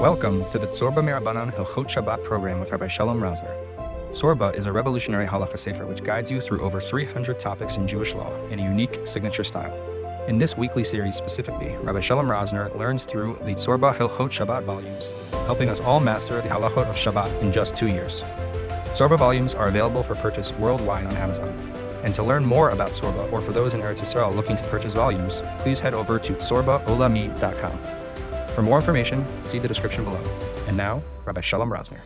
Welcome to the Tzurba M'Rabanan Hilchot Shabbat program with Rabbi Shalom Rosner. Tzurba is a revolutionary halacha sefer which guides you through over 300 topics in Jewish law in a unique signature style. In this weekly series specifically, Rabbi Shalom Rosner learns through the Tzurba Hilchot Shabbat volumes, helping us all master the halachot of Shabbat in just 2 years. Tzurba volumes are available for purchase worldwide on Amazon. And to learn more about Tzurba, or for those in Eretz Yisrael looking to purchase volumes, please head over to tzorbaolami.com. For more information, see the description below. And now, Rabbi Shalom Rosner.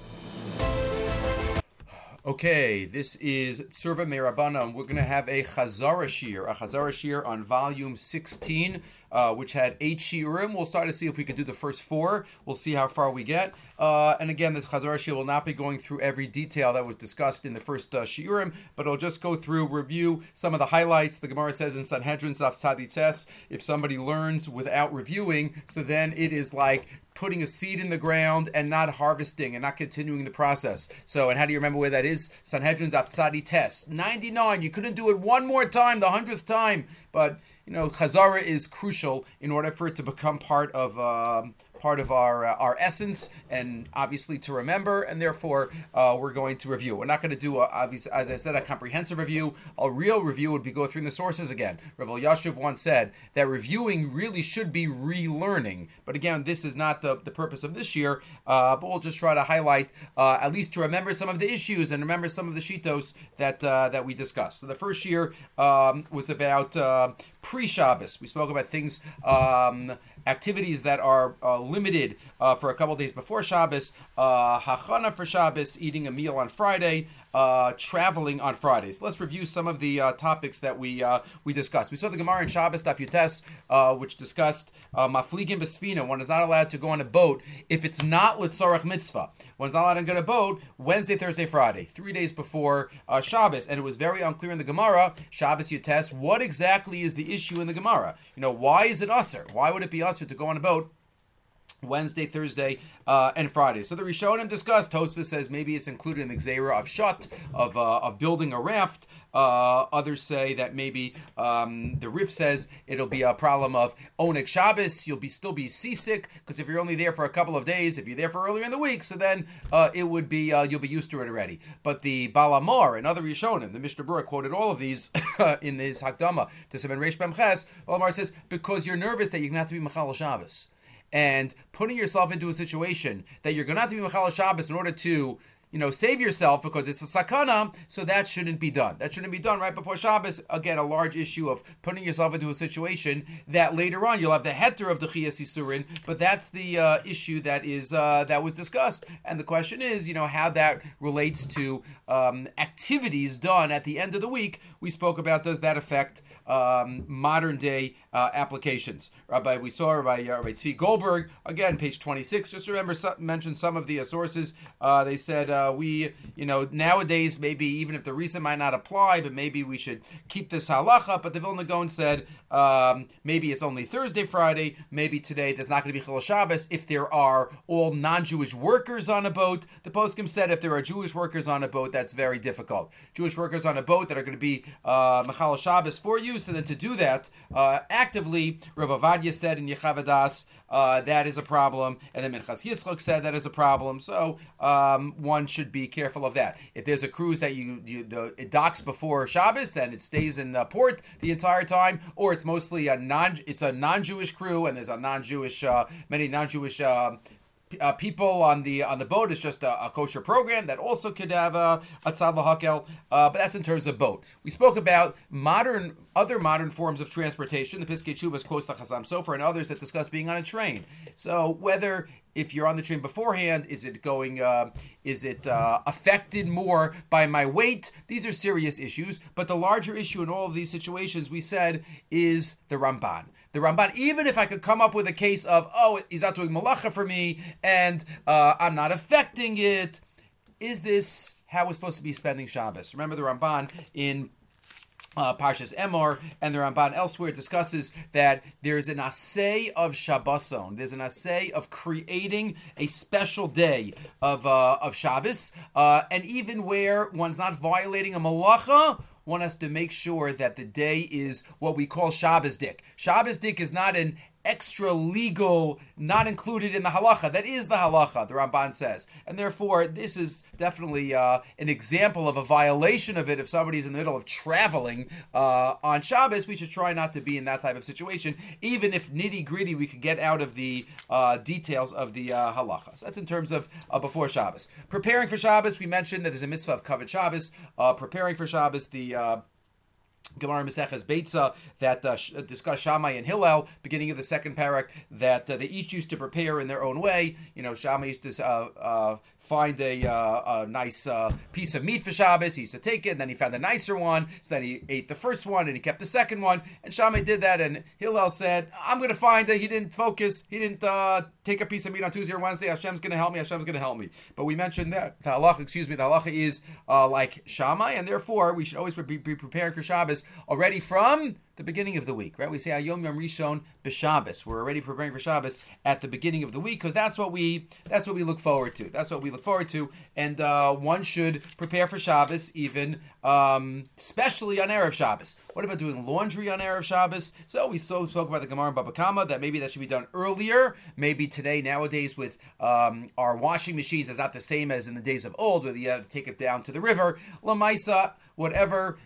Okay, this is Tzurba M'Rabanan. We're going to have a Chazara Shir on volume 16, which had 8 Shiurim. We'll start to see if we can do the first 4. We'll see how far we get. And again, the Chazara Shir will not be going through every detail that was discussed in the first Shiurim, but it'll just go through, review some of the highlights. The Gemara says in Sanhedrin, if somebody learns without reviewing, so then it is like putting a seed in the ground and not harvesting and not continuing the process. So, and how do you remember where that is? Sanhedrin Daf Tzadi Tes. 99, you couldn't do it one more time, the 100th time. But, you know, Chazara is crucial in order for it to become part of our essence, and obviously to remember, and therefore we're going to review. We're not going to do, as I said, a comprehensive review. A real review would be go through the sources again. Rav Ovadia once said that reviewing really should be relearning. But again, this is not the purpose of this year, but we'll just try to highlight, at least to remember some of the issues and remember some of the shitos that we discussed. So the first year was about pre-Shabbos. We spoke about things, activities that are limited for a couple of days before Shabbos, hachana for Shabbos, eating a meal on Friday, traveling on Fridays. Let's review some of the topics that we discussed. We saw the Gemara in Shabbos Daf Yutes, which discussed mafligim b'sfina. One is not allowed to go on a boat if it's not l'tzorach mitzvah. One's not allowed to go on a boat Wednesday, Thursday, Friday, 3 days before Shabbos. And it was very unclear in the Gemara, Shabbos Yutes, what exactly is the issue in the Gemara? You know, why is it usser? Why would it be usser to go on a boat Wednesday, Thursday, and Friday? So the Rishonim discussed. Tosfos says maybe it's included in the Gzeira of Shut, of building a raft. Others say that maybe the Rif says it'll be a problem of Oneg Shabbos. You'll still be seasick, because if you're only there for a couple of days, if you're there for earlier in the week, so then it would be you'll be used to it already. But the Balamar and other Rishonim, the Mishnah Berurah quoted all of these in his Hakdama to Siman Reish Mem Ches. Balamar says because you're nervous that you're gonna have to be Machal Shabbos, and putting yourself into a situation that you're going to have to be Machal Shabbos in order to, you know, save yourself because it's a sakana, so that shouldn't be done. That shouldn't be done right before Shabbos. Again, a large issue of putting yourself into a situation that later on you'll have the heter of the Chiyas Yisurin, but that's the issue that was discussed. And the question is, you know, how that relates to activities done at the end of the week. We spoke about, does that affect modern day applications? Rabbi Tzvi Goldberg, again, page 26, just remember, mentioned some of the sources. They said, nowadays, maybe even if the reason might not apply, but maybe we should keep this halacha. But the Vilna Gaon said, maybe it's only Thursday, Friday. Maybe today there's not going to be Chilul Shabbos if there are all non-Jewish workers on a boat. The Poskim said if there are Jewish workers on a boat, that's very difficult. Jewish workers on a boat that are going to be Machal Shabbos for you. So then to do that actively, Rav Ovadia said in Yechavadas, that is a problem. And then Minchas Yitzchok said that is a problem. So one should be careful of that. If there's a cruise that it docks before Shabbos and it stays in the port the entire time, or it's mostly a non-Jewish crew and there's a non-Jewish many non-Jewish people on the boat, is just a kosher program that also could have a tzad l'hakel, but that's in terms of boat. We spoke about other modern forms of transportation. The Piskei Teshuvos quotes the Chazam Sofer and others that discuss being on a train. So whether, if you're on the train beforehand, is it affected more by my weight? These are serious issues, but the larger issue in all of these situations, we said, is the Ramban. The Ramban, even if I could come up with a case of, he's not doing malacha for me, and I'm not affecting it, is this how we're supposed to be spending Shabbos? Remember the Ramban in Parshas Emor, and the Ramban elsewhere discusses that there's an assay of Shabboson. There's an assay of creating a special day of Shabbos, and even where one's not violating a malacha, one has to make sure that the day is what we call Shabbos Dik. Shabbos Dik is not an extra legal, not included in the halacha. That is the halacha, the Ramban says. And therefore, this is definitely an example of a violation of it. If somebody's in the middle of traveling on Shabbos, we should try not to be in that type of situation, even if nitty-gritty we could get out of the details of the halacha. So that's in terms of before Shabbos. Preparing for Shabbos, we mentioned that there's a mitzvah of covered Shabbos. Preparing for Shabbos, the Gemara Maseches Beitza that discuss Shammai and Hillel, beginning of the second parak, that they each used to prepare in their own way. You know, Shammai used to find a nice piece of meat for Shabbos. He used to take it, and then he found a nicer one. So then he ate the first one, and he kept the second one. And Shammai did that, and Hillel said, I'm going to find that he didn't focus. He didn't take a piece of meat on Tuesday or Wednesday. Hashem's going to help me. But we mentioned that the halacha is like Shammai, and therefore we should always be preparing for Shabbos already from the beginning of the week, right? We say Yom Rishon b'Shabbos. We're already preparing for Shabbos at the beginning of the week because that's what we look forward to. That's what we look forward to, and one should prepare for Shabbos even, especially on Erev Shabbos. What about doing laundry on Erev Shabbos? So we spoke about the Gemara and Baba Kama that maybe that should be done earlier. Maybe today, nowadays, with our washing machines, it's not the same as in the days of old where you had to take it down to the river. Lamaisa, whatever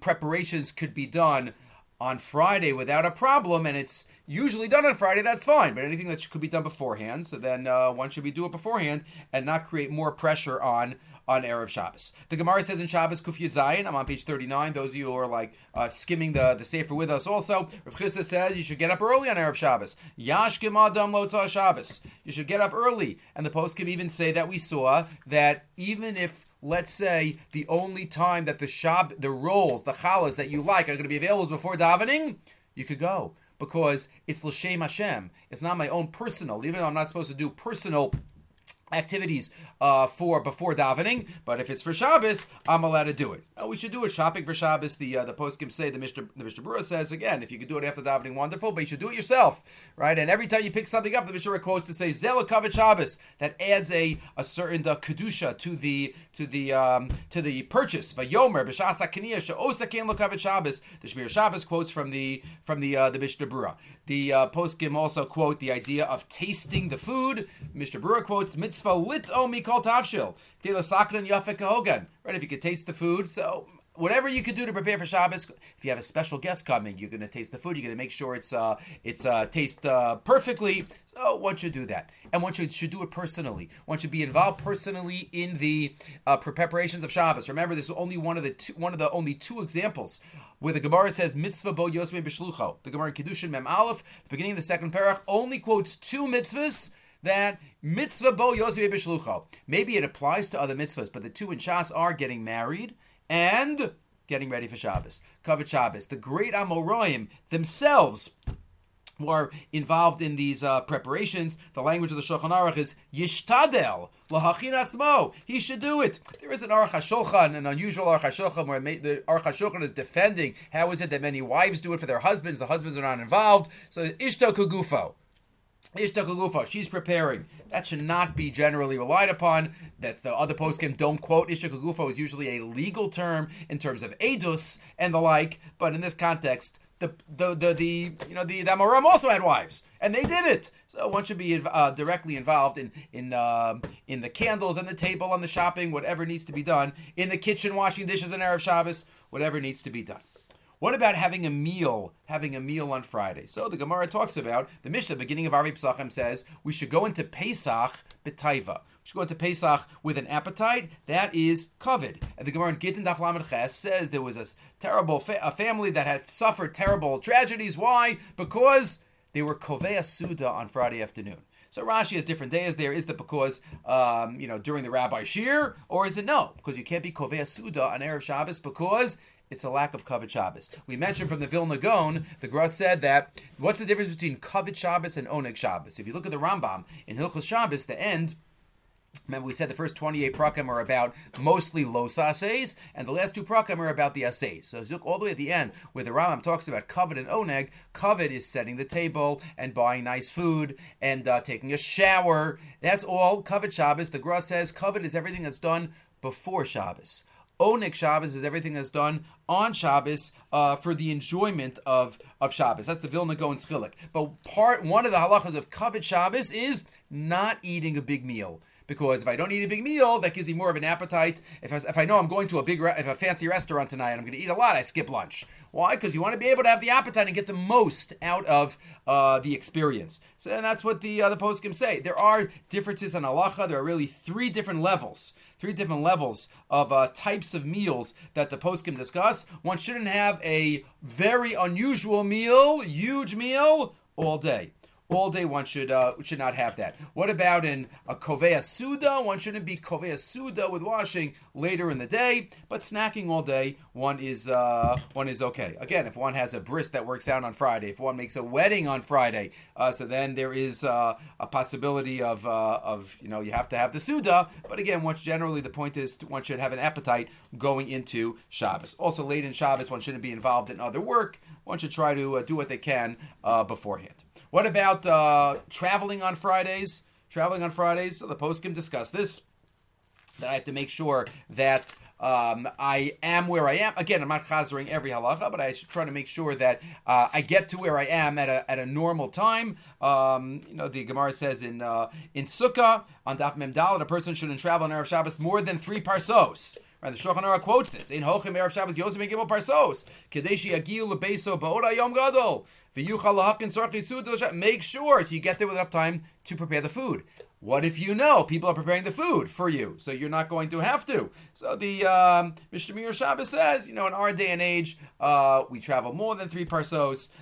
preparations could be done on Friday without a problem, and it's usually done on Friday, that's fine. But anything that could be done beforehand, so then one should be do it beforehand and not create more pressure on Erev Shabbos. The Gemara says in Shabbos, Kuf Yud Zayin, I'm on page 39, those of you who are like skimming the Sefer with us also, Rav Chisda says you should get up early on Erev Shabbos. Yashkim Adam Lo Tzah Shabbos. You should get up early. And the post can even say that we saw that even if, let's say, the only time that the rolls, the challahs that you like are going to be available is before davening, you could go. Because it's l'shem Hashem. It's not my own personal, even though I'm not supposed to do personal activities for before davening, but if it's for Shabbos, I'm allowed to do it. We should do it. Shopping for Shabbos, the poskim say, the Mishnah Berurah says, again, if you could do it after davening, wonderful, but you should do it yourself, right? And every time you pick something up, the Mishnah Berurah quotes to say, Zeh l'kavod Shabbos, that adds a certain kedusha to the purchase. Vayomer, b'sha'as ha'kniya, she'osa kein l'kavod Shabbos. The Shmir Shabbos quotes from the Mishnah Berurah. The poskim also quote the idea of tasting the food. Mishnah Berurah quotes, right, if you could taste the food, so whatever you could do to prepare for Shabbos. If you have a special guest coming, you're going to taste the food. You're going to make sure it's taste perfectly. So one should do that, and one should do it personally. One should be involved personally in the preparations of Shabbos. Remember, this is only one of the only two examples where the Gemara says mitzvah bo yosmei b'shlucho. The Gemara in Kedushin Mem Aleph, the beginning of the second parach, only quotes two mitzvahs. That mitzvah bo yosmei b'shlucho. Maybe it applies to other mitzvahs, but the two in Shas are getting married and getting ready for Shabbos. Kavod Shabbos. The great Amoraim themselves were involved in these preparations. The language of the Shulchan Aruch is Yishtadel Lahachin Atzmo. He should do it. There is an Aruch HaShulchan, an unusual Aruch HaShulchan, where the Aruch HaShulchan is defending how is it that many wives do it for their husbands. The husbands are not involved. So Ishto Kugufo. She's preparing. That should not be generally relied upon. That's the other postgame. Don't quote Ishta Kagufo is usually a legal term in terms of edus and the like. But in this context, the Amorim also had wives and they did it. So one should be directly involved in the candles and the table and the shopping, whatever needs to be done in the kitchen, washing dishes on Erev Shabbos, whatever needs to be done. What about having a meal on Friday? So the Gemara talks about, the Mishnah, beginning of Arvei Pesachim says, we should go into Pesach b'taiva. We should go into Pesach with an appetite. That is kavod. And the Gemara in Gittin Daf Lamed Ches says there was a family that had suffered terrible tragedies. Why? Because they were kovei suda on Friday afternoon. So Rashi has different days there. Is that because, during the Rabbi Shir? Or is it no? Because you can't be kovei suda on Erev Shabbos because it's a lack of Kavod Shabbos. We mentioned from the Vilna Gaon, the Gras said that, what's the difference between Kavod Shabbos and Oneg Shabbos? If you look at the Rambam, in Hilchos Shabbos, the end, remember we said the first 28 prakim are about mostly los ases, and the last two prakim are about the ases. So if you look all the way at the end, where the Rambam talks about Kavod and Oneg, Kavod is setting the table, and buying nice food, and taking a shower. That's all Kavod Shabbos. The Gras says Kavod is everything that's done before Shabbos. Onik Shabbos is everything that's done on Shabbos for the enjoyment of Shabbos. That's the Vilna Gaon Schilek. But one of the halachas of Kavod Shabbos is not eating a big meal. Because if I don't eat a big meal, that gives me more of an appetite. If I know I'm going to a fancy restaurant tonight and I'm going to eat a lot, I skip lunch. Why? Because you want to be able to have the appetite and get the most out of the experience. So, and that's what the poskim say. There are differences in halacha. There are really three different levels of types of meals that the poskim discuss. One shouldn't have a very unusual meal, huge meal, all day. All day one should not have that. What about in a kovea suda? One shouldn't be kovea suda with washing later in the day, but snacking all day, one is okay. Again, if one has a bris that works out on Friday, if one makes a wedding on Friday, so then there is a possibility of you have to have the suda. But again, the point is one should have an appetite going into Shabbos. Also, late in Shabbos, one shouldn't be involved in other work. One should try to do what they can beforehand. What about traveling on Fridays? So the poskim discuss this, that I have to make sure that I am where I am. Again, I'm not chazering every halacha, but I should try to make sure that I get to where I am at a normal time. The Gemara says in Sukkah, on Daf Mem Daled, a person shouldn't travel on Erev Shabbos more than 3 parsos. Right, the Shulchan Aruch quotes this. In Hochim Erev Shabbos Yosem and Gimel Parsos. Kadeshi Agil Beso Baora Yom Gadol. V'Yuchal Lahakin Sarchi Sudosha. Make sure so you get there with enough time to prepare the food. What if you know people are preparing the food for you, so you're not going to have to? So the Mishnah Shabbos says, in our day and age, we travel more than 3 parsos.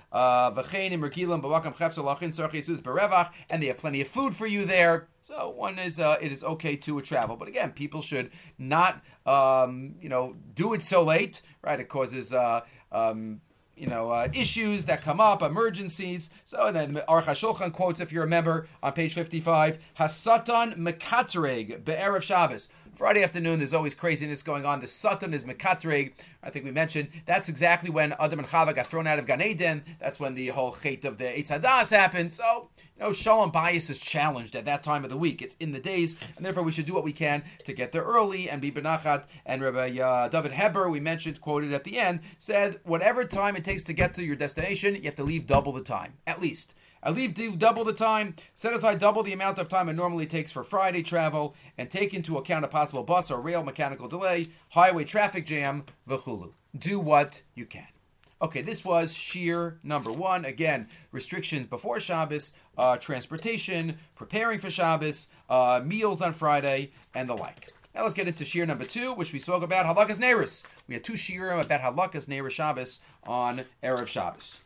And they have plenty of food for you there. So it is okay to travel, but again, people should not, do it so late, right? It causes issues that come up, emergencies. So then Aruch HaShulchan quotes, if you remember, on page 55, Hasatan mekatreg be'erev Shabbos. Friday afternoon, there's always craziness going on. The Satan is Mekatreg. I think we mentioned that's exactly when Adam and Chava got thrown out of Gan Eden. That's when the whole chet of the Eitz Hadas happened. So, Shalom Bayis is challenged at that time of the week. It's in the days, and therefore we should do what we can to get there early and be benachat. And Rabbi David Heber, we mentioned, quoted at the end, said, whatever time it takes to get to your destination, you have to leave double the time, at least. I leave double the time, set aside double the amount of time it normally takes for Friday travel, and take into account a possible bus or rail mechanical delay, highway traffic jam, v'chulu. Do what you can. Okay, this was shear number 1. Again, restrictions before Shabbos, transportation, preparing for Shabbos, meals on Friday, and the like. Now let's get into shear number 2, which we spoke about, Halakas Neiros. We had 2 shearim about Halakas Neiros Shabbos on Erev Shabbos.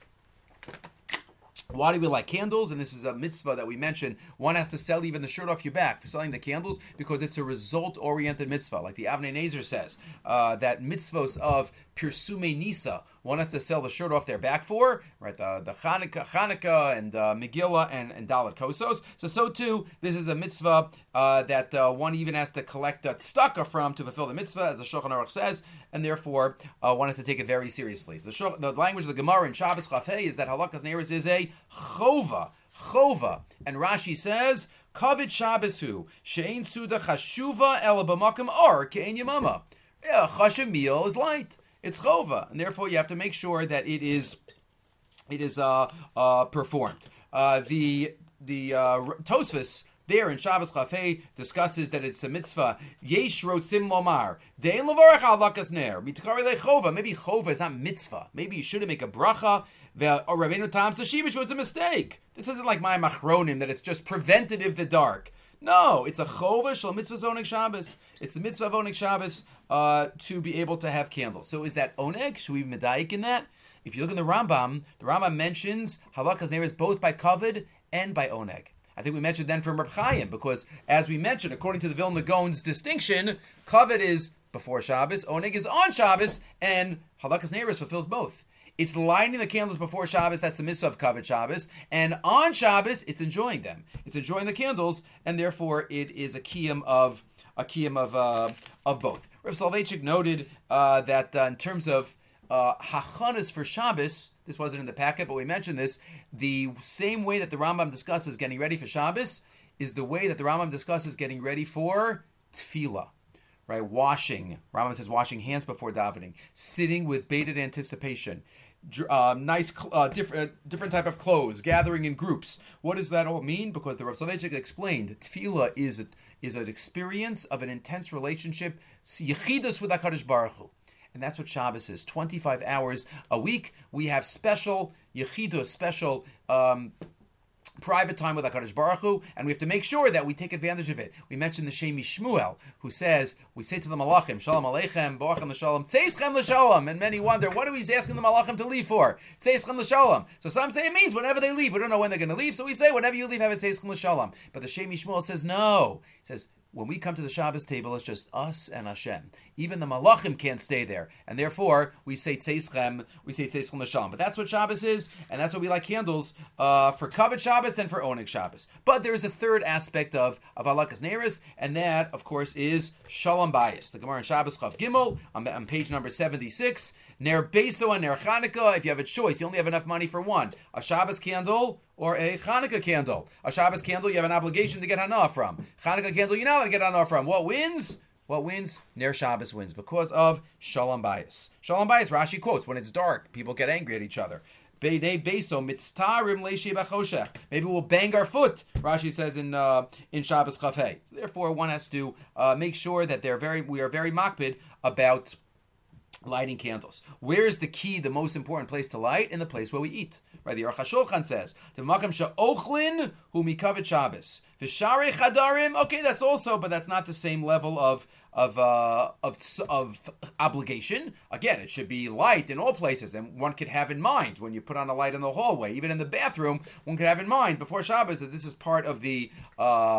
Why do we light candles? And this is a mitzvah that we mentioned. One has to sell even the shirt off your back for selling the candles because it's a result-oriented mitzvah. Like the Avnei Nezer says, that mitzvos of Pirsume Nisa, one has to sell the shirt off their back for, right? The Chanukah and Megillah and Dalet Kosos. So too, this is a mitzvah that one even has to collect tzedakah from to fulfill the mitzvah, as the Shulchan Aruch says, and therefore one has to take it very seriously. So the language of the Gemara in Shabbos Chaf Hei is that Halakas Neiros is a chova, and Rashi says, Kavod Shabbos hu, she'ein suda chashuva ela b'makom or ke'ein yamama. Yeah, chashuv meal is light. It's chova, and therefore you have to make sure that it is performed. The Tosfos there in Shabbos Chaf Hei discusses that it's a mitzvah. Yesh rotzim lomar dein levarach halakas ner mitkari lechova. Maybe chova is not mitzvah. Maybe you shouldn't make a bracha. Or Rabbeinu Tam's the Shemesh, it's a mistake. This isn't like my machronim that it's just preventative the dark. No, it's a chova shel mitzvah oneg Shabbos. It's the mitzvah of oneg Shabbos to be able to have candles. So is that oneg? Should we be medayik in that? If you look in the Rambam mentions halakas neiros both by kavod and by oneg. I think we mentioned then from Reb Chaim, because as we mentioned, according to the Vilna Gaon's distinction, kavod is before Shabbos, oneg is on Shabbos, and halakas neiros fulfills both. It's lighting the candles before Shabbos, that's the mitzvah of Kavod Shabbos, and on Shabbos, it's enjoying them. It's enjoying the candles, and therefore it is a kiyum of both. Rav Soloveitchik noted that in terms of hachanas for Shabbos, this wasn't in the packet, but we mentioned this, the same way that the Rambam discusses getting ready for Shabbos is the way that the Rambam discusses getting ready for tefillah. right? Washing. Rambam says washing hands before davening. Sitting with bated anticipation. Different type of clothes. Gathering in groups. What does that all mean? Because the Rav Soloveitchik explained, tefillah is an experience of an intense relationship, yichidus with HaKadosh Baruch Hu. And that's what Shabbos is. 25 hours a week, we have special yichidus, special private time with HaKadosh Baruch Hu, and we have to make sure that we take advantage of it. We mentioned the Shemi Shmuel, who says, we say to the Malachim, Shalom Aleichem, Baruchem L'Shalom, Tzeichem L'Shalom, and many wonder, what are we asking the Malachim to leave for? Tzeichem L'Shalom. So some say it means whenever they leave. We don't know when they're going to leave, so we say, whenever you leave, have it Tzeichem L'Shalom. But the Shemi Shmuel says, no. He says, when we come to the Shabbos table, it's just us and Hashem. Even the Malachim can't stay there. And therefore, we say Tzeichem L'Shalom. But that's what Shabbos is, and that's what we light candles for Kavod Shabbos and for Oneg Shabbos. But there is a third aspect of Halakas Neiros, and that, of course, is Shalom Bayis. The Gemara in Shabbos Chav Gimel, on page number 76. Ner Beso and Ner Chanukah, if you have a choice, you only have enough money for one. A Shabbos candle or a Chanukah candle. A Shabbos candle, you have an obligation to get Hanah from. Chanukah candle, you're not allowed to get Hanah from. What wins? What wins? Ner Shabbos wins because of Shalom Bayis. Shalom Bayis, Rashi quotes, when it's dark, people get angry at each other. Maybe we'll bang our foot, Rashi says in Shabbos Chaf Hei. So therefore, one has to make sure that we are very makpid about lighting candles. Where is the key, the most important place to light? In the place where we eat. Right? The Aruch HaShulchan says, okay, that's also, but that's not the same level of obligation. Again, it should be light in all places, and one could have in mind when you put on a light in the hallway, even in the bathroom, one could have in mind before Shabbos that this is part of the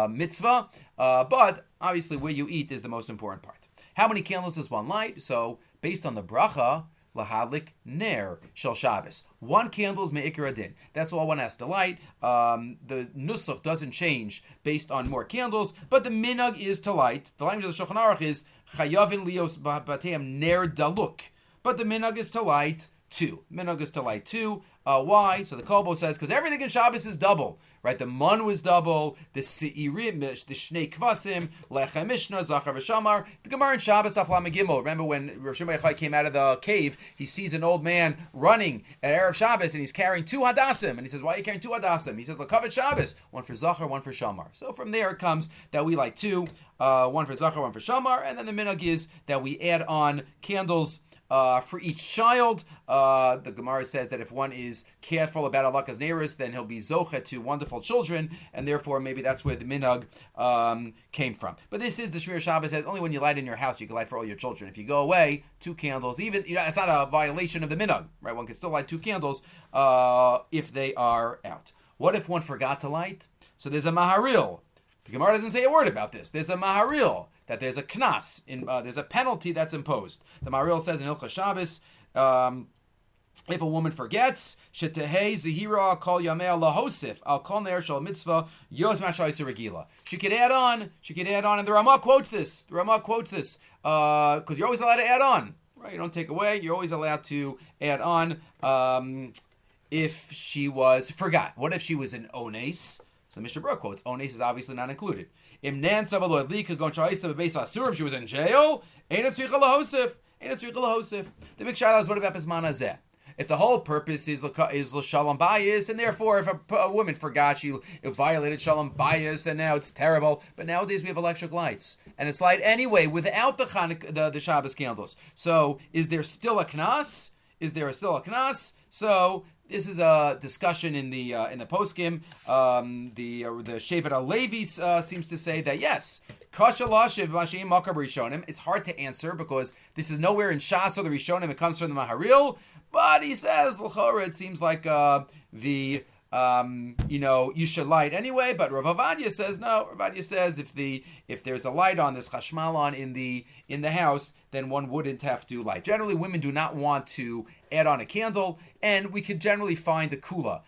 mitzvah, but obviously where you eat is the most important part. How many candles does one light? So, based on the bracha, lahadlik ner shel Shabbos. One candle is me'ikar adin. That's all one has to light. The nusach doesn't change based on more candles, but the minhag is to light. The language of the Shulchan Aruch is chayavin lios bateim ner daluk. But the minhag is to light two. Minhag is to light two. Why? So the Kalbo says, because everything in Shabbos is double. Right, the mun was double, the seirim, the shnei kvasim, lechem mishnah, zachar v'shamar, the Gemara in Shabbos daf lamed gimel. Remember when Rav Shimon bar Yochai came out of the cave, he sees an old man running at erev Shabbos, and he's carrying two hadassim, and he says, "Why are you carrying two hadassim?" He says, "Lekavod Shabbos, one for zachar, one for shamar." So from there it comes that we light two, one for zachar, one for shamar, and then the minhag is that we add on candles. For each child, the Gemara says that if one is careful about Halakas Neiros, then he'll be zocheh to wonderful children, and therefore maybe that's where the minhag came from. But this is the Shmir Shabbos says only when you light in your house you can light for all your children. If you go away, two candles, even it's not a violation of the minhag, right? One can still light two candles if they are out. What if one forgot to light? So there's a Maharil. The Gemara doesn't say a word about this. There's a Maharil. That there's a knas, there's a penalty that's imposed. The Maharil says in Hilchos Shabbos, if a woman forgets, shetehei zehira kol yamei lahosif al kol ne'er shel mitzvah yoz mashayis regila. She could add on, and the Ramah quotes this. Because you're always allowed to add on, right? You don't take away. You're always allowed to add on. If she forgot, what if she was an ones? So Mishnah Berurah quotes, ones is obviously not included. If she was in jail, the big shaila is what about Bisman Hazeh? If the whole purpose is l'shalom bayis, and therefore if a woman forgot, she violated shalom bayis, and now it's terrible. But nowadays we have electric lights, and it's light anyway without the Shabbos candles. So is there still a knas? So this is a discussion in the poskim. The Shevet Alevi seems to say that yes, it's hard to answer because this is nowhere in Shas or the Rishonim. It comes from the Maharil, but he says l'chora. It seems like you should light anyway. But Rav Ovadia says no. Rav Ovadia says if there's a light on, this chashmal on in the house, then one wouldn't have to light. Generally, women do not want to add on a candle, and we could generally find a kula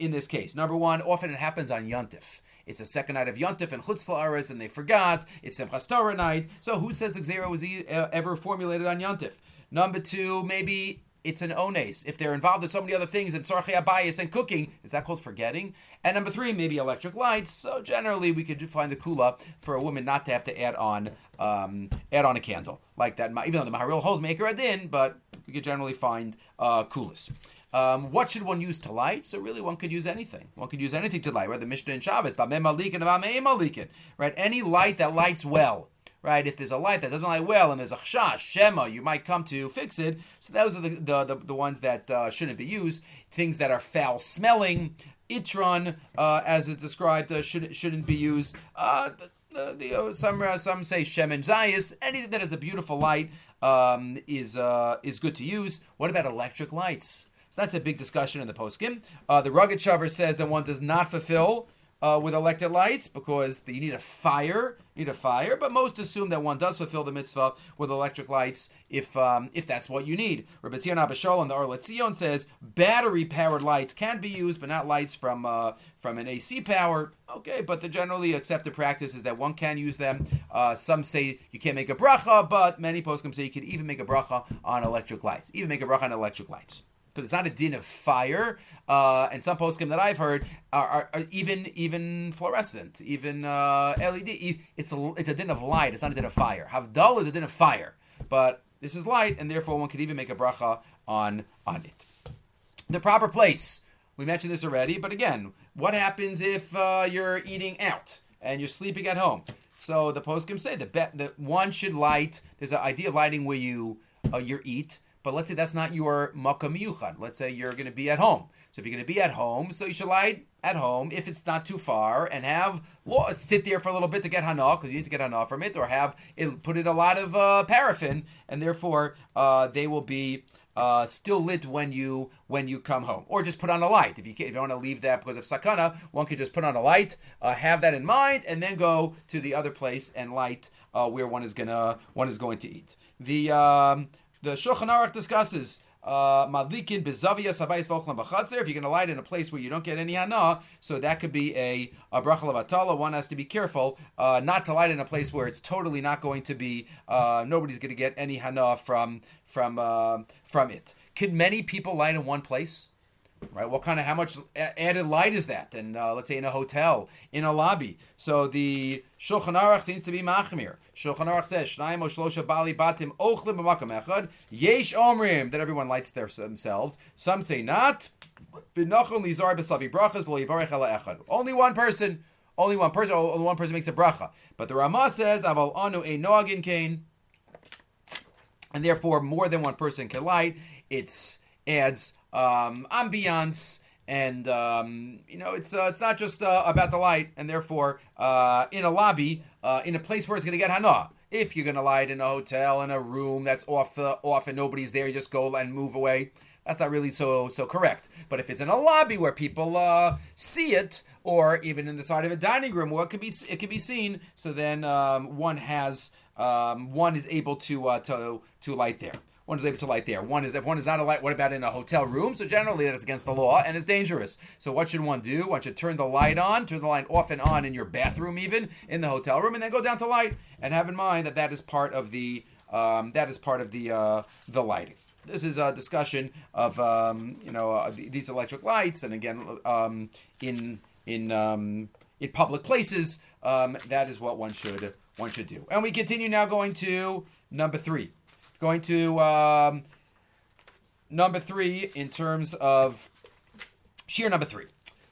in this case. Number one, often it happens on Yontif. It's the second night of Yontif and Chutz La'aretz, and they forgot. It's Simchas Torah night. So who says the Gzera was ever formulated on Yontif? Number two, maybe it's an ones. If they're involved in so many other things, and tzarchei habayis and cooking, is that called forgetting? And number three, maybe electric lights. So generally, we could find a kula for a woman not to have to add on a candle like that. Even though the Maharil holds maker adin, but we could generally find kulas. What should one use to light? So really, one could use anything. One could use anything to light. Right? The Mishnah in Shabbos, b'amei malikin, b'amei malikin. Right? Any light that lights well. Right, if there's a light that doesn't light well and there's a chash, shema, you might come to fix it. So those are the ones that shouldn't be used. Things that are foul-smelling, itron, as it's described, shouldn't be used. Some say shemen zayis. Anything that is a beautiful light is good to use. What about electric lights? So that's a big discussion in the poskim. The rugged shaver says that one does not fulfill with electric lights because you need a fire. But most assume that one does fulfill the mitzvah with electric lights if that's what you need. Rabbi Shalom Rosner says battery-powered lights can be used, but not lights from an AC power. Okay, but the generally accepted practice is that one can use them. Some say you can't make a bracha, but many poskim say you could even make a bracha on electric lights. Because it's not a din of fire, and some poskim that I've heard are even fluorescent, even LED. It's a din of light. It's not a din of fire. Havdal is a din of fire, but this is light, and therefore one could even make a bracha on it. The proper place. We mentioned this already, but again, what happens if you're eating out and you're sleeping at home? So the poskim say that one should light. There's an idea of lighting where you your eat. But let's say that's not your makom yuchad. Let's say you're going to be at home. So if you're going to be at home, so you should light at home if it's not too far and sit there for a little bit to get hana, because you need to get hana from it, or put in a lot of paraffin, and therefore they will be still lit when you come home. Or just put on a light. If you don't want to leave that because of sakana, one could just put on a light, have that in mind, and then go to the other place and light where one is going to eat. The Shulchan Aruch discusses madlikin bezaviyas habayis v'ochlan b'chatzer. If you're going to light in a place where you don't get any hana, so that could be a bracha levatala. One has to be careful not to light in a place where it's totally not going to be. Nobody's going to get any hana from it. Could many people light in one place? Right? How much added light is that? And let's say in a hotel, in a lobby. So the Shulchan Aruch seems to be machmir. Shulchan Aruch says, "Shnayim o shlosha bali batim ochlim b'makom echad." Yesh omrim that everyone lights themselves. Some say not. Only one person makes a bracha. But the Ramah says, "Aval anu ein noagin kain," and therefore more than one person can light. It adds ambiance. And, it's not just about the light, and therefore, in a lobby, in a place where it's going to get hana. If you're going to light in a hotel, in a room that's off and nobody's there, you just go and move away. That's not really so correct. But if it's in a lobby where people see it, or even in the side of a dining room where it can be seen, so then one is able to light there. One is able to light there. If one is not a light, what about in a hotel room? So generally that is against the law and it's dangerous. So what should one do? One should turn the light off and on in your bathroom, even in the hotel room, and then go down to light. And have in mind that is part of the lighting. This is a discussion of these electric lights, and again in public places. That is what one should do. And we continue now going to number three. Going to number three in terms of sheer number three.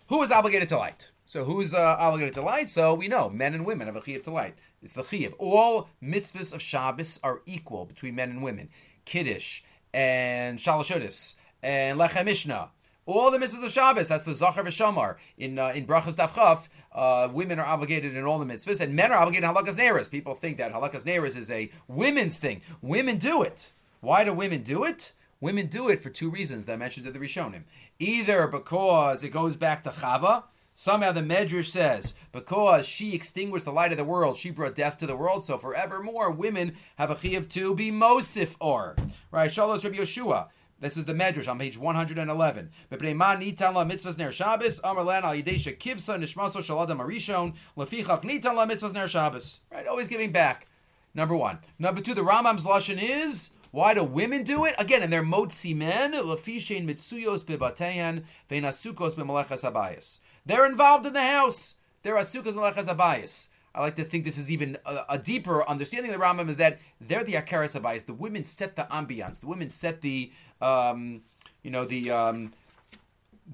Who is obligated to light? So who's obligated to light? So we know men and women have a chiyuv to light. It's the chiyuv. All mitzvahs of Shabbos are equal between men and women. Kiddush and Shalosh Hodis and Lechem Mishnah. All the mitzvahs of Shabbos, that's the Zachar v'Shamar. In Brachas Daf Chaf, women are obligated in all the mitzvahs, and men are obligated in Halakas Neiros. People think that Halakas Neiros is a women's thing. Women do it. Why do women do it? Women do it for two reasons that I mentioned in the Rishonim. Either because it goes back to Chava. Somehow the Medrash says, because she extinguished the light of the world, she brought death to the world, so forevermore women have a chiyuv to be Mosif or. Right, Shalosh Rabbi Yeshua. This is the Medrash on page 111. Right, always giving back. Number one. Number two, the Rambam's lashon is Why do women do it? Again, and they're motzi men, lafishein mitsuyos bebatehan, veinasukos bemalachas habayis. They're involved in the house. They're asukos malachas habayis. I like to think this is even a deeper understanding of the Rambam, is that they're the akaras habayis. The women set the ambiance. The women set the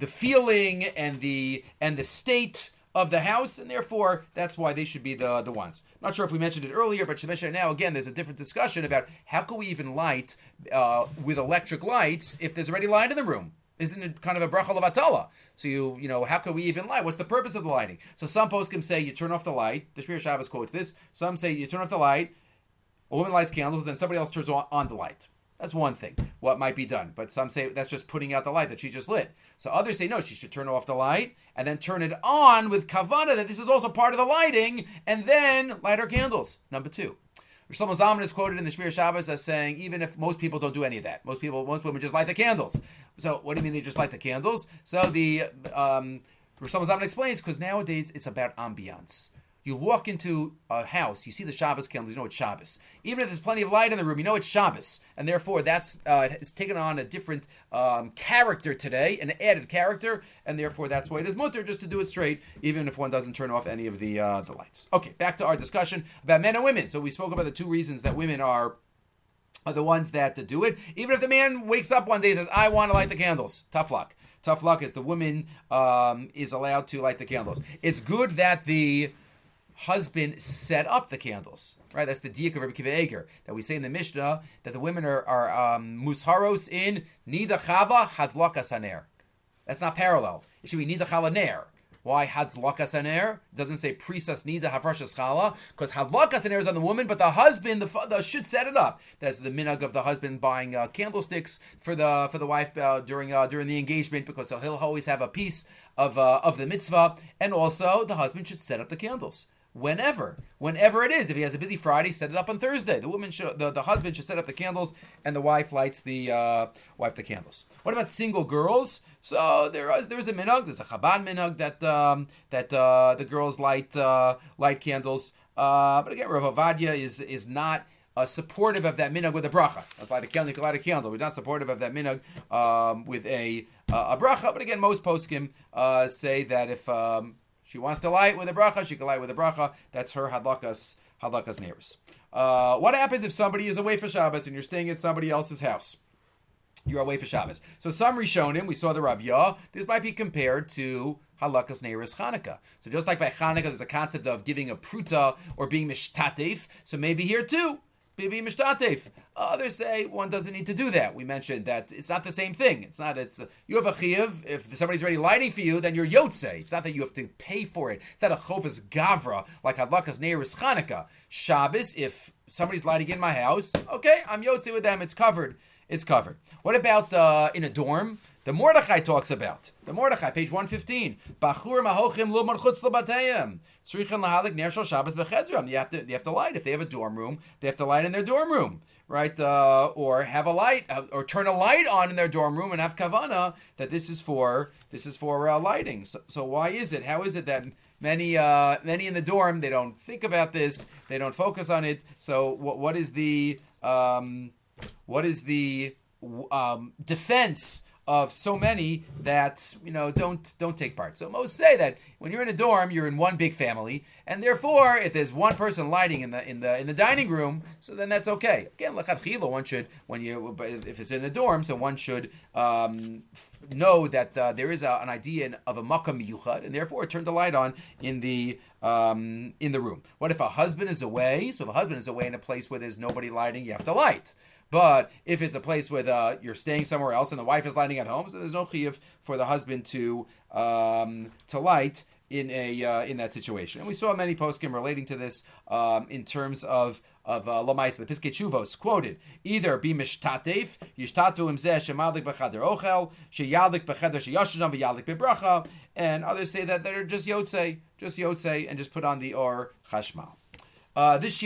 feeling and the state of the house, and therefore that's why they should be the ones. I'm not sure if we mentioned it earlier, but should mention it now. Again, there's a different discussion about how can we even light with electric lights if there's already light in the room. Isn't it kind of a bracha levatala? So you know, how can we even light? What's the purpose of the lighting? So some poskim say you turn off the light. The Shmir Shabbos quotes this. Some say you turn off the light. A woman lights candles, then somebody else turns on the light. That's one thing, what might be done. But some say that's just putting out the light that she just lit. So others say, no, she should turn off the light and then turn it on with kavanah that this is also part of the lighting, and then light her candles. Number two. Rav Shlomo Zalman is quoted in the Shmir Shabbos as saying, even if most people don't do any of that, most women just light the candles. So what do you mean they just light the candles? So the Rav Shlomo Zalman explains, because nowadays it's about ambiance. You walk into a house, you see the Shabbos candles, you know it's Shabbos. Even if there's plenty of light in the room, you know it's Shabbos. And therefore, that's it's taken on a different character today, an added character, and therefore that's why it is mutter, just to do it straight, even if one doesn't turn off any of the lights. Okay, back to our discussion about men and women. So we spoke about the two reasons that women are the ones that do it. Even if the man wakes up one day and says, I want to light the candles, tough luck. Tough luck is the woman is allowed to light the candles. It's good that the husband set up the candles, right? That's the diuk of Rabbi Kiva Eger that we say in the Mishnah, that the women are musharos in nida chava hadlakas haner. That's not parallel. It should be nida chala ner. Why hadlakas haner? It doesn't say prisas nida havrashas chala, because hadlakas haner is on the woman, but the husband should set it up. That's the minhag of the husband buying candlesticks for the wife during the engagement, because he'll always have a piece of the mitzvah, and also the husband should set up the candles. Whenever it is. If he has a busy Friday, set it up on Thursday. The husband should set up the candles, and the wife lights the candles. What about single girls? So there is a minhag. There's a Chabad minhag that the girls light candles. But again, Rav Ovadia is not supportive of that minhag with a bracha. If light a candle, you can light a candle. We're not supportive of that minhag with a bracha. But again, most poskim say that if she wants to light with a bracha, she can light with a bracha. That's her hadlakas neiris. What happens if somebody is away for Shabbos and you're staying at somebody else's house? You're away for Shabbos. So some Rishonim, we saw the Rav Yah, this might be compared to Halakas Neiris Chanukah. So just like by Chanukah, there's a concept of giving a pruta or being mishtatef. So maybe here too. Bibi mishtatef. Others say one doesn't need to do that. We mentioned that it's not the same thing. It's not. It's you have a chiyuv. If somebody's already lighting for you, then you're yotzei. It's not that you have to pay for it. It's not a chovas gavra like hadlakas neiris Chanukah. Shabbos. If somebody's lighting in my house, okay, I'm yotzei with them. It's covered. It's covered. What about in a dorm? The Mordechai talks about. The Mordechai, page 115. Bachur mahochim lo marchutz lebatayim. Tzrichen lahalik ner shel Shabbos bechedram. You have to light. If they have a dorm room, they have to light in their dorm room, right? Or have a light, or turn a light on in their dorm room and have kavanah that this is for lighting. So why is it? How is it that many in the dorm, they don't think about this, they don't focus on it? So what is the defense of so many that, you know, don't take part? So most say that when you're in a dorm, you're in one big family, and therefore, if there's one person lighting in the dining room, so then that's okay. Again, l'chadchila, if it's in a dorm, so one should know that there is an idea of a makom yuchad, and therefore turn the light on in the room. What if a husband is away? So if a husband is away in a place where there's nobody lighting, you have to light. But if it's a place where you're staying somewhere else and the wife is lighting at home, so there's no chiyuv for the husband to light in that situation. And we saw many poskim relating to this in terms of Lamaisa, the Piskei Teshuvos quoted, either be mishtatef, yishtatvu imzeh shemadlik b'chader ochel, sheyadlik b'chader sheyashadam v'yadlik b'bracha, and others say that they're just yotzei, and just put on the or chashmal. This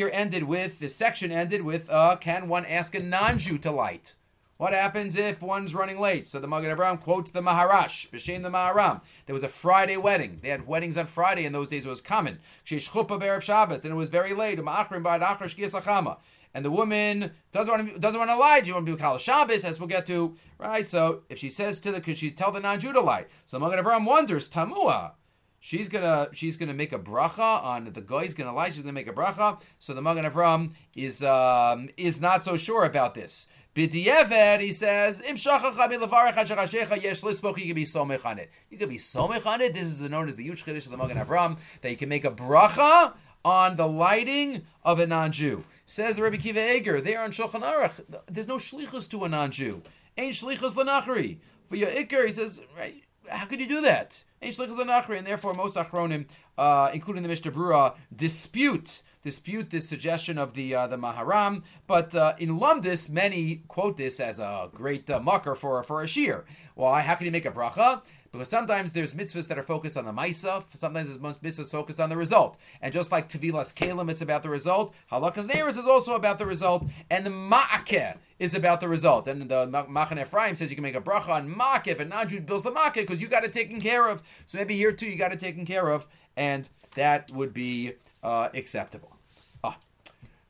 section ended with can one ask a non-Jew to light? What happens if one's running late? So the Magen Avraham quotes the Maharash, B'Shem the Maharam. There was a Friday wedding. They had weddings on Friday. In those days it was common. Shesh chuppah b'erev Shabbos, and it was very late. and the woman doesn't want to lie. Do you want to be called Shabbos? As we'll get to, right? So if she says to the, could she tell the non-Jew to lie? So Magen Avraham wonders, Tamua. She's gonna make a bracha on the guy's gonna lie. She's gonna make a bracha. So the Magen Avraham is not so sure about this. B'diavad, he says, Im shachacha milavarech hashachashecha yesh lispoch. You can be somech on it. You can be somech on it. This is known as the huge chiddush of the Magen Avraham, that you can make a bracha on the lighting of a non-Jew. Says Rabbi Kiva Eger there on Shulchan Aruch. There's no shlichus to a non-Jew. Ain't shlichus l'nachri. For your Iker, he says, right, how could you do that? And therefore most Achronim, including the Mishnah Berurah, dispute this suggestion of the Maharam, but in Lumdis, many quote this as a great mocker for a shir. Why? How can you make a bracha? Because sometimes there's mitzvahs that are focused on the ma'isa, sometimes there's mitzvahs focused on the result. And just like Tevilas Kalim, it's about the result, Halakas Neiros is also about the result, and the Ma'akeh is about the result. And the Machan Ephraim says you can make a bracha on Ma'akeh if a non-Jew builds the Ma'akeh because you got it taken care of. So maybe here too you got it taken care of, and that would be acceptable.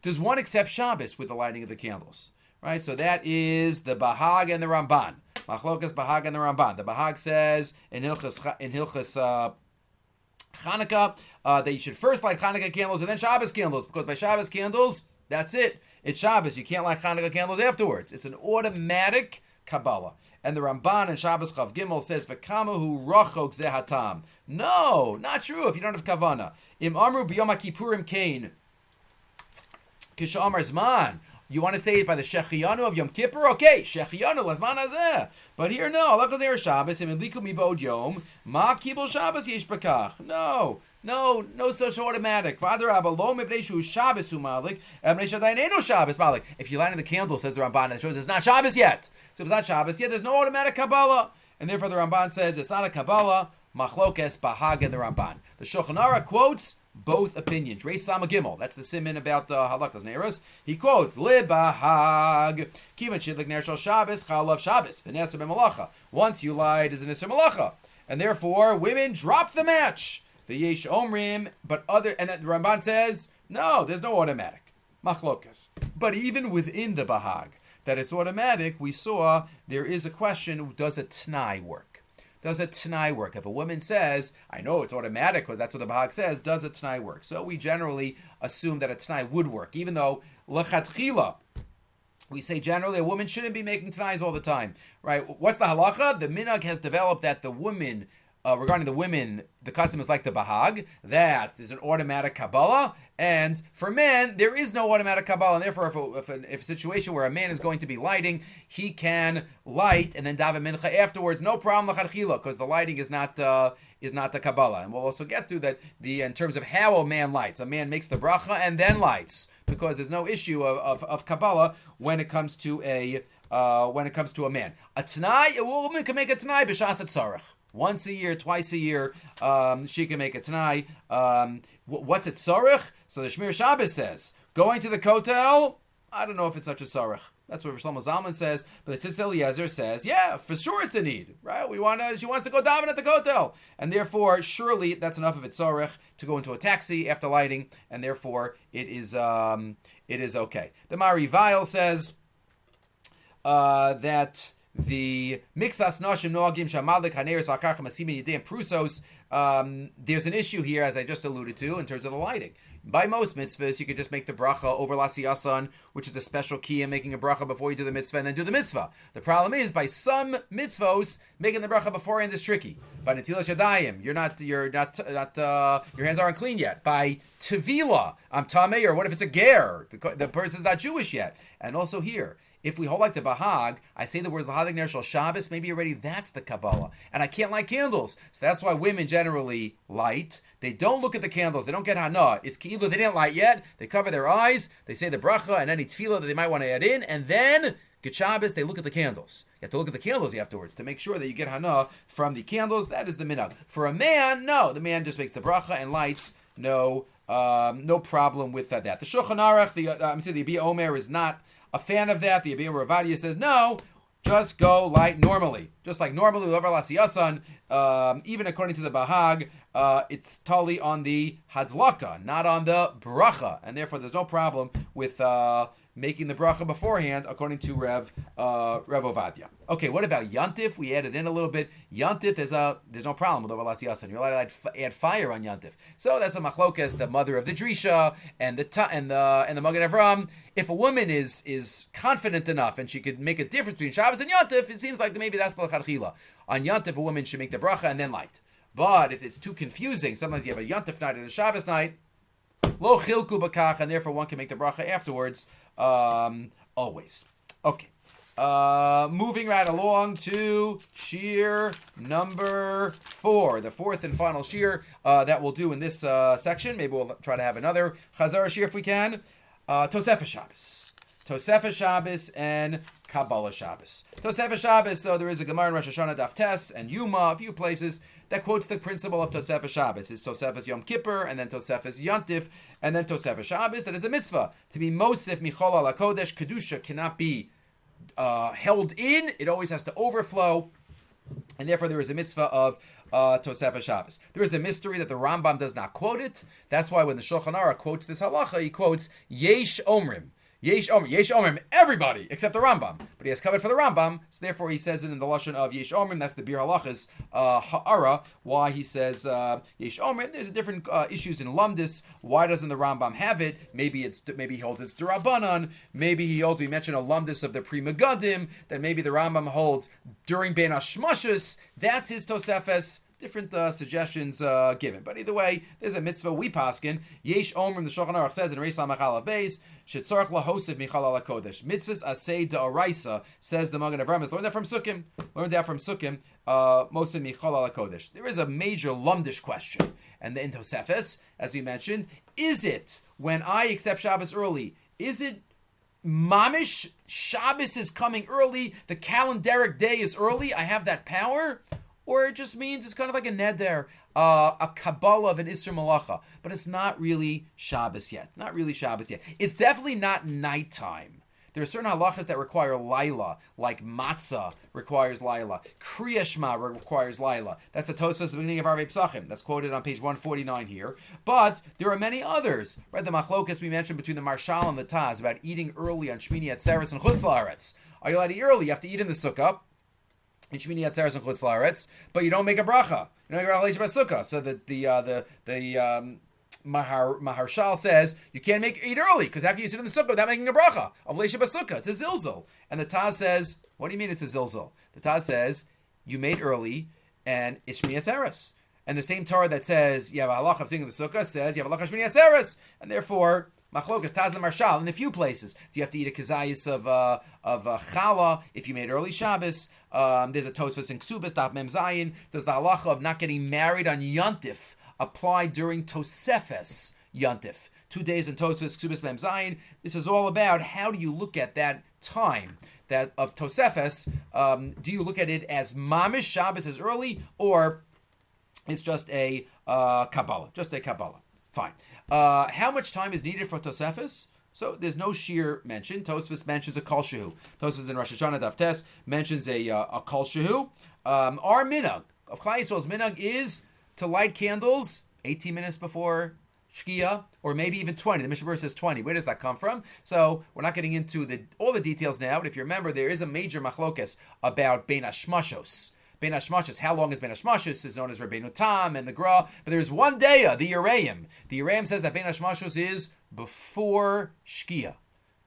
Does one accept Shabbos with the lighting of the candles? Right, so that is the Bahag and the Ramban. Machlokas Bahag and the Ramban. The Bahag says in Hilchas Chanukah that you should first light Chanukah candles and then Shabbos candles, because by Shabbos candles, that's it. It's Shabbos. You can't light Chanukah candles afterwards. It's an automatic Kabbalah. And the Ramban in Shabbos Chav Gimel says v'kamahu rachok zeh hatam. No, not true. If you don't have kavana, im amru b'yom kippurim kain kishamar zman. You want to say it by the Shechiyanu of Yom Kippur? Okay, Shechiyanu lazman hazeh. But here, no. Halakas neiros Shabbos imidliku mibod yom ma kibul Shabbos yesh b'kach. No, such automatic. Father Abba mibnei shu Shabbos umalik mibnei shadayin eino Shabbos malik. If you're lighting the candle, says the Ramban, that shows it's not Shabbos yet. So if it's not Shabbos yet, there's no automatic Kabbalah. And therefore the Ramban says it's not a Kabbalah. Machlokes Bahag and the Ramban. The Shulchan Aruch quotes both opinions. Reis Sama Gimel. That's the siman about the halakas neiros. He quotes Le Bahag Kivan Shidlik Ner Shal Shabbos Chalav Shabbos V'Neser B'Malacha. Once you lied is an Neser Malacha, and therefore women drop the match. The Yesh Omrim, but other, and that the Ramban says no, there's no automatic. Machlokes. But even within the Bahag, that it's automatic, we saw there is a question: does a T'nai work? Does a t'nai work? If a woman says, I know it's automatic because that's what the Bahag says, does a t'nai work? So we generally assume that a t'nai would work, even though l'chatchila, we say generally a woman shouldn't be making t'nais all the time, right? What's the halacha? The minhag has developed that the woman, regarding the women, the custom is like the Bahag, that is an automatic Kabbalah, and for men, there is no automatic Kabbalah, and therefore if a situation where a man is going to be lighting, he can light and then daven mincha afterwards, no problem l'chadchila, because the lighting is not the Kabbalah. And we'll also get to that in terms of how a man lights. A man makes the bracha and then lights, because there's no issue of Kabbalah when it comes to a man. A t'nai, a woman can make a t'nai b'shas tzarech. Once a year, twice a year, she can make a t'nai. What's a tzorich? So the Shmir Shabbos says, going to the kotel, I don't know if it's such a tzorich. That's what Rav Shlomo Zalman says, but the Tzitz Eliezer says, yeah, for sure it's a need, right? She wants to go daven at the kotel. And therefore, surely that's enough of a tzorich to go into a taxi after lighting, and therefore it is okay. The Maharil says that the mixas nashim noagim shamalik haneres lakach masimin yedem prusos. There's an issue here, as I just alluded to, in terms of the lighting. By most mitzvahs, you could just make the bracha over lasiyasan, which is a special key in making a bracha before you do the mitzvah and then do the mitzvah. The problem is, by some mitzvos, making the bracha beforehand is tricky. By netilas yadayim, your hands aren't clean yet. By tevila, I'm tamei, or what if it's a ger? The person's not Jewish yet. And also here, if we hold like the Bahag, I say the words L'hadik Ner Shal Shabbos, maybe already that's the Kabbalah. And I can't light candles. So that's why women generally light. They don't look at the candles. They don't get Hana. It's Ki'ilu, they didn't light yet. They cover their eyes. They say the Bracha and any Tefillah that they might want to add in. And then, Get Shabbos, they look at the candles. You have to look at the candles afterwards to make sure that you get Hana from the candles. That is the minhag. For a man, no. The man just makes the Bracha and lights. No problem with that. The Shulchan Aruch, the Abiyah Omer is not a fan of that. The Rabbi Rav Ovadia says, no, just go light normally. Just like normally, whoever lasiyasan, even according to the Bahag, it's tali on the hadlaka, not on the bracha. And therefore, there's no problem with making the bracha beforehand, according to Rav Ovadia. Okay, what about Yantif? We added in a little bit. Yantif, there's no problem with Ovalas Yasan. You're allowed to add fire on Yantif. So that's a machlokas, the mother of the Drisha and the Magen Avraham. If a woman is confident enough and she could make a difference between Shabbos and Yantif, it seems like maybe that's the L'chadchila. On Yantif, a woman should make the bracha and then light. But if it's too confusing, sometimes you have a Yantif night and a Shabbos night, lo chilku b'kach, and therefore one can make the bracha afterwards, always. Okay. Moving right along to shear number 4, the fourth and final shear that we'll do in this section. Maybe we'll try to have another Chazar shear if we can. Tosefah Shabbos. Tosefah Shabbos and Kabbalah Shabbos. Tosefah Shabbos, so there is a Gemara in Rosh Hashanah, Daf Tes, and Yuma, a few places, that quotes the principle of Tosefah Shabbos. It's Tosefah's Yom Kippur, and then Tosefah's Yantif, and then Tosefah Shabbos. That is a mitzvah. To be Mosif, Michol ala Kodesh, Kedusha cannot be held in. It always has to overflow. And therefore there is a mitzvah of Tosefah Shabbos. There is a mystery that the Rambam does not quote it. That's why when the Shulchan Aruch quotes this halacha, he quotes Yesh Omrim. Yesh Omrim, everybody, except the Rambam. But he has covered for the Rambam, so therefore he says it in the Lashon of Yesh Omrim. That's the Bir Halachas Ha'ara, why he says Yesh Omrim. There's different issues in Lumdis. Why doesn't the Rambam have it? Maybe he holds it's D'Rabbanan. Maybe he holds, we mentioned a Lumdis of the Pre-Megadim, that maybe the Rambam holds during Ben HaShmashus. That's his Tosefes. Different suggestions given. But either way, there's a mitzvah we paskin. Yesh Omrim, the Shulchan Aruch says in Reis Samach Aleph Beis, Shetzorach lahosef michal ala kodesh. Mitzvahs aseh d'oraisa, says the Magen Avraham. Learned that from Sukkim. Mosef michal ala kodesh. There is a major lumdish question. And the in Tosefes, as we mentioned, is it, when I accept Shabbos early, is it mamish? Shabbos is coming early. The calendaric day is early. I have that power. Or it just means it's kind of like a neder, a Kabbalah of an Isser Malacha. But it's not really Shabbos yet. It's definitely not nighttime. There are certain halachas that require Laila, like Matzah requires Laila. Kriya Shema requires Laila. That's the Tosfos at the beginning of Arvei Pesachim. That's quoted on page 149 here. But there are many others, right? The machlokas we mentioned between the Maharil and the Taz about eating early on Shmini Atzeres and Chutz La'aretz. Are you allowed to eat early? You have to eat in the sukkah. But you don't make a bracha. You don't make a bracha. So the Maharshal says you can't eat early because after you sit in the sukkah without making a bracha of leisha basukah, it's a zilzal. And the Taz says, what do you mean it's a zilzal? The Taz says you made early and it's Shmini Atzeres. And the same Torah that says you have a halacha of sitting in the sukkah says you have a halacha of Shmini Atzeres, and therefore. Machlokas, Taz and Marshal, in a few places. So you have to eat a kazayas of challah if you made early Shabbos. There's a Tosfos in Ksubas, Daf Mem Zayin. Does the halacha of not getting married on Yantif apply during Tosefes Yantif? 2 days in Tosfos, Ksubas, Mem Zayin. This is all about how do you look at that time that of Tosefes. Do you look at it as mamish Shabbos as early, or it's just a Kabbalah? Just a Kabbalah. Fine. How much time is needed for Tosefes? So there's no shear mentioned. Tosefes mentions a Kol Shehu. Tosefes in Rosh Hashanah Daf Tes mentions a Kol Shehu. Our minhag of Klal Yisrael's minhag is to light candles 18 minutes before Shkia, or maybe even 20. The Mishnah Berurah says 20. Where does that come from? So we're not getting into all the details now. But if you remember, there is a major machlokas about Bein Hashmashos. Ben Hashmashus, how long is Ben Hashmashus? Is known as Rabbeinu Tam and the Gras, but there's one daya, the Yireim. The Yireim says that Ben Hashmashus is before Shkia.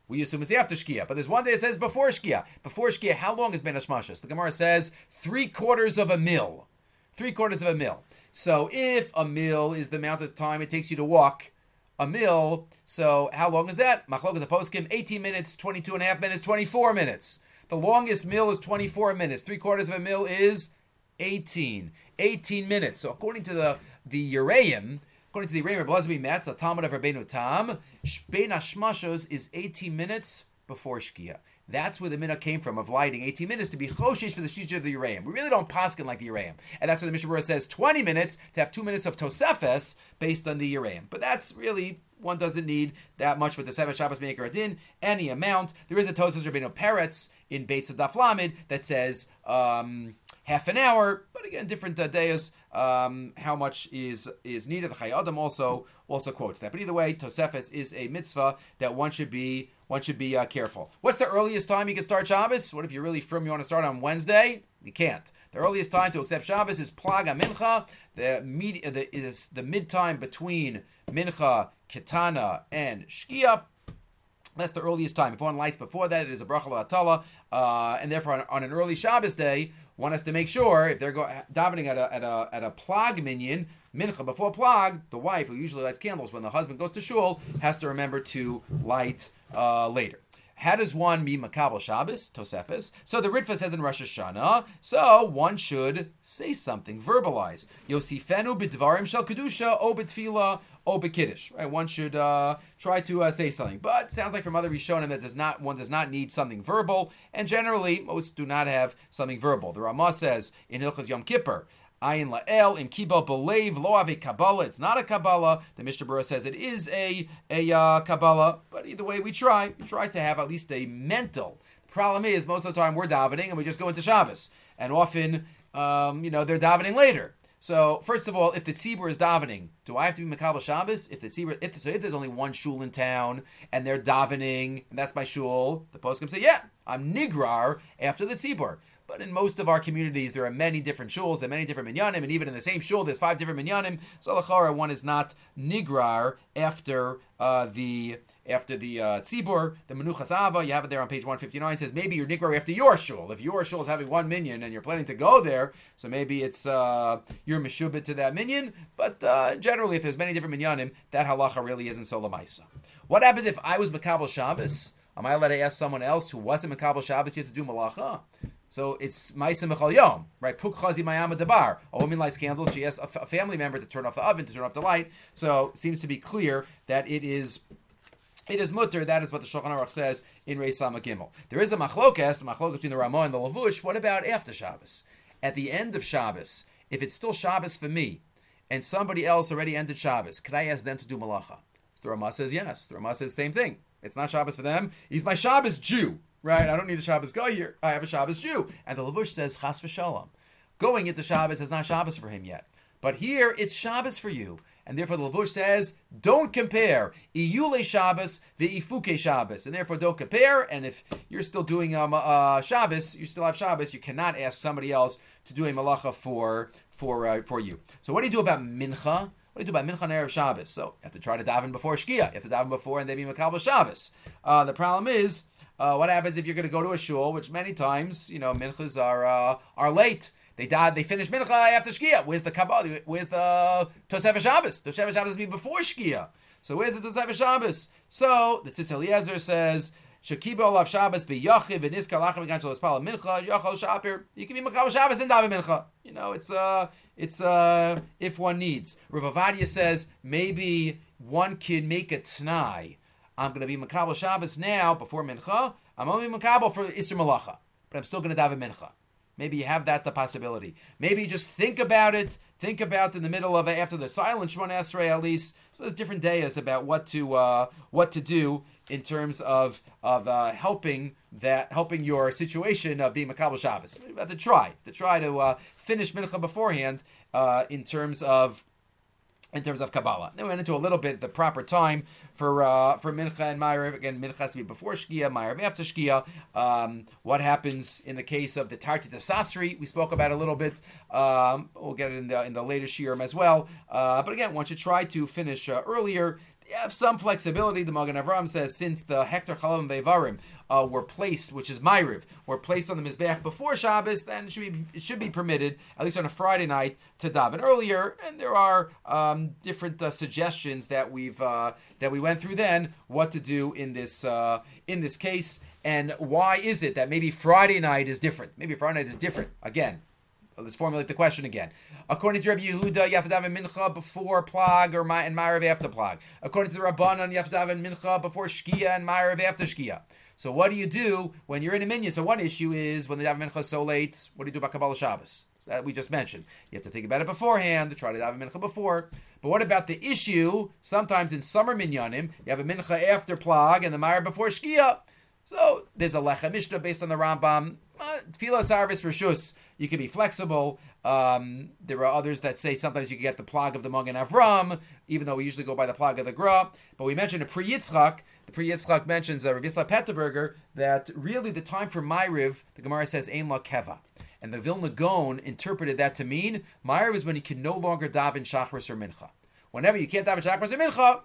We assume it's after Shkia, but there's one day it says before Shkia. Before Shkia, how long is Ben Hashmashus? The Gemara says 3/4 of a mil. 3/4 of a mil. So if a mil is the amount of time it takes you to walk, a mil, so how long is that? Machlok is a poskim, 18 minutes, 22 and a half minutes, 24 minutes. The longest mil is 24 minutes. 3/4 of a mil is 18. 18 minutes. So according to the Yireim, Blessed be Metz, a Talmud of Rabbeinu Tam, Bein Hashmashos is 18 minutes before Shkia. That's where the minhag came from, of lighting 18 minutes to be choshesh for the shita of the Yireim. We really don't paskin like the Yireim. And that's where the Mishnah Berurah says 20 minutes to have 2 minutes of Tosefes based on the Yireim. But that's really... One doesn't need that much for the Tosefes Shabbos Me'ikar Din, any amount. There is a Tosefes Rabbeinu Peretz in Beitz Daf Lamed that says half an hour, but again, different days, how much is needed. The Chai Adam also quotes that. But either way, Tosefes is a mitzvah that one should be careful. What's the earliest time you can start Shabbos? What if you're really firm, you want to start on Wednesday? You can't. The earliest time to accept Shabbos is Plag HaMincha, the mid-time between Mincha, Ketana, and Shkia. That's the earliest time. If one lights before that, it is a bracha l'atala, and therefore on an early Shabbos day, one has to make sure if they're davening at a plag minyan, mincha before plag, the wife who usually lights candles when the husband goes to shul has to remember to light later. How does one be makabel Shabbos? Tosefes. So the Ritva says in Rosh Hashanah, so one should say something, verbalize. Yosifenu b'dvarim shel kedusha o b'tfila o b'kiddush. Right? One should try to say something. But it sounds like from other Rishonim that one does not need something verbal, and generally most do not have something verbal. The Ramah says in Hilchos Yom Kippur, Ayin la'el im kibbal b'leiv lo ave kabbalah. It's not a kabbalah. The Mishnah Berurah says it is a kabbalah. But either way, we try to have at least a mental. The problem is most of the time we're davening and we just go into Shabbos, and often they're davening later. So first of all, if the tzibur is davening, do I have to be makabel Shabbos? If there's only one shul in town and they're davening and that's my shul, the poskim say yeah, I'm nigrar after the tzibur. But in most of our communities, there are many different shuls and many different minyanim, and even in the same shul, there's 5 different minyanim. So l'chara, one is not nigrar after the tzibur. The Menuchas Ava, you have it there on page 159, says maybe you're nigrar after your shul. If your shul is having one minyan and you're planning to go there, so maybe it's you're meshubit to that minyan. But generally, if there's many different minyanim, that halacha really isn't so l'maisa. What happens if I was makabel Shabbos? Am I allowed to ask someone else who wasn't makabel Shabbos yet to do malacha? So it's Maisa Mechal Yom, right? Puk Chazi Mayama Dabar. A woman lights candles. She asks a family member to turn off the oven, to turn off the light. So it seems to be clear that it is mutter. That is what the Shulchan Aruch says in Reis Samach Gimel. There is a machlokas between the Ramah and the Lavush. What about after Shabbos? At the end of Shabbos, if it's still Shabbos for me, and somebody else already ended Shabbos, can I ask them to do malacha? So the Ramah says yes. The Ramah says same thing. It's not Shabbos for them. He's my Shabbos Jew. Right, I don't need a Shabbos guy here. I have a Shabbos Jew. And the Lavush says, Chas v'shalom. Going into Shabbos is not Shabbos for him yet. But here, it's Shabbos for you. And therefore, the Lavush says, don't compare. Iyule Shabbos v'ifuke Shabbos. And therefore, don't compare. And if you're still doing Shabbos, you still have Shabbos, you cannot ask somebody else to do a malacha for you. So what do you do about mincha? What do you do about Mincha and Erev Shabbos? So you have to try to daven before Shkia. You have to daven before and then be Makabel Shabbos. The problem is, what happens if you're going to go to a shul, which many times, minchas are late. They finish mincha after shkia. Where's the kabbalah? Where's the Tosefes Shabbos? Tosefes Shabbos means before shkia. So where's the Tosefes Shabbos? So the Tzitz Eliezer says, Shekiba olav Shabbos be yachiv and iskar lachem ganchel espala mincha yachol shapir. You can be makabel Shabbos then daven mincha. It's if one needs. Rav Ovadia says maybe one can make a t'nai. I'm going to be Makabel Shabbos now, before Mincha. I'm only Makabel for Isser Malacha, but I'm still going to daven Mincha. Maybe you have that, the possibility. Maybe you just think about it. Think about in the middle of it, after the silent Shemona Esrei at least. So there's different days about what to do in terms of helping your situation of being Makabel Shabbos. You have to try to finish Mincha beforehand in terms of Kabbalah. Then we went into a little bit the proper time for Mincha and Ma'ariv. Again, Mincha has to be before Shkia, Ma'ariv after Shkia. What happens in the case of the Tartit Sasri, we spoke about a little bit. We'll get it in the later Shiurim as well. But again, once you try to finish earlier, you have some flexibility. The Magen Avraham says, since the Hektar Chalavim Vevarim were placed, which is Ma'ariv, were placed on the Mizbeach before Shabbos, then it should be permitted, at least on a Friday night, to daven earlier. And there are different suggestions that we went through then, what to do in this case, and why is it that maybe Friday night is different? Again, let's formulate the question again. According to Rabbi Yehuda, you have to daven mincha before plag or and ma'ariv after plag. According to the Rabbanan, you have to daven mincha before shkia and ma'ariv after shkia. So what do you do when you're in a minyan? So one issue is when the daven mincha is so late, what do you do about Kabbalah Shabbos? So that we just mentioned. You have to think about it beforehand, to try to daven mincha before. But what about the issue, sometimes in summer minyanim, you have a mincha after plag and the ma'ariv before shkia. So there's a Lecha Mishnah based on the Rambam. Tefillah Sarvis Rishus, you can be flexible. There are others that say sometimes you can get the plug of the Magen Avraham, even though we usually go by the plug of the Gras. But we mentioned a Pri Yitzchak. The Pri Yitzchak mentions Rav Yitzchak Petterberger that really the time for Ma'ariv, the Gemara says, Ein La Keva. And the Vilna Gaon interpreted that to mean Ma'ariv is when you can no longer daven Shachris or Mincha. Whenever you can't daven Shachris or Mincha,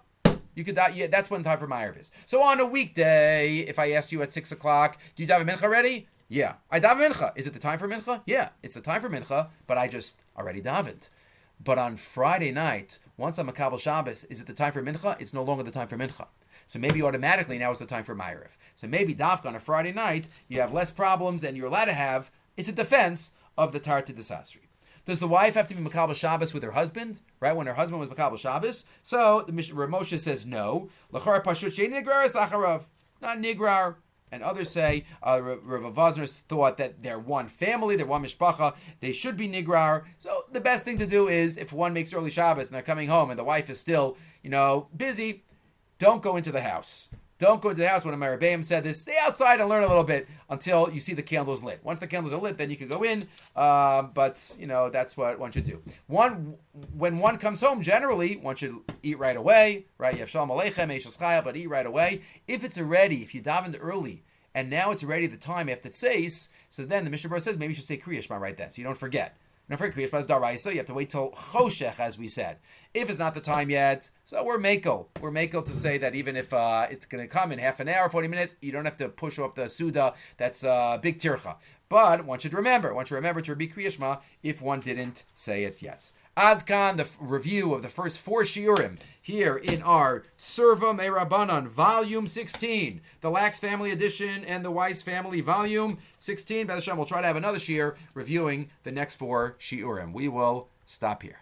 you could daven, that's when time for Ma'ariv is. So on a weekday, if I asked you at 6 o'clock, do you daven Mincha already? Yeah. I daven Mincha. Is it the time for Mincha? Yeah, it's the time for Mincha, but I just already davened. But on Friday night, once I'm a Kabbalah Shabbos, is it the time for Mincha? It's no longer the time for Mincha. So maybe automatically now is the time for Ma'ariv. So maybe Dafka on a Friday night, you have less problems and you're allowed to have, it's a defense of the Tarta Desasri. Does the wife have to be Makabel Shabbos with her husband? Right, when her husband was Makabel Shabbos? So the Rav Moshe says no. L'chara pashut she'ein nigrar sacharav. Not nigrar. And others say, Rav Ovadia thought that they're one family, they're one mishpacha, they should be nigrar. So the best thing to do is, if one makes early Shabbos and they're coming home and the wife is still, busy, don't go into the house. Don't go into the house. When Amar Rebbeim said this, stay outside and learn a little bit until you see the candles lit. Once the candles are lit, then you can go in. But that's what one should do. When one comes home, generally, one should eat right away, right? You have Shalom Aleichem, Eishes Chaya, but eat right away. If you davened early, and now it's already the time after Tzeis, so then the Mishnah Berurah says, maybe you should say Kriya Shema right then, so you don't forget. Now for Kriya Shema is Daraisa, you have to wait till Choshech, as we said. If it's not the time yet, so we're Mako. We're Mako to say that even if it's going to come in half an hour, 40 minutes, you don't have to push off the Suda. That's big tircha. But one should remember. One should remember to repeat Kriya Shema if one didn't say it yet. Ad Kan, the review of the first 4 shiurim here in our Tzurba M'Rabanan, Volume 16, the Lax Family Edition and the Weiss Family Volume 16. B'ezras Hashem, we'll try to have another shiur reviewing the next 4 shiurim. We will stop here.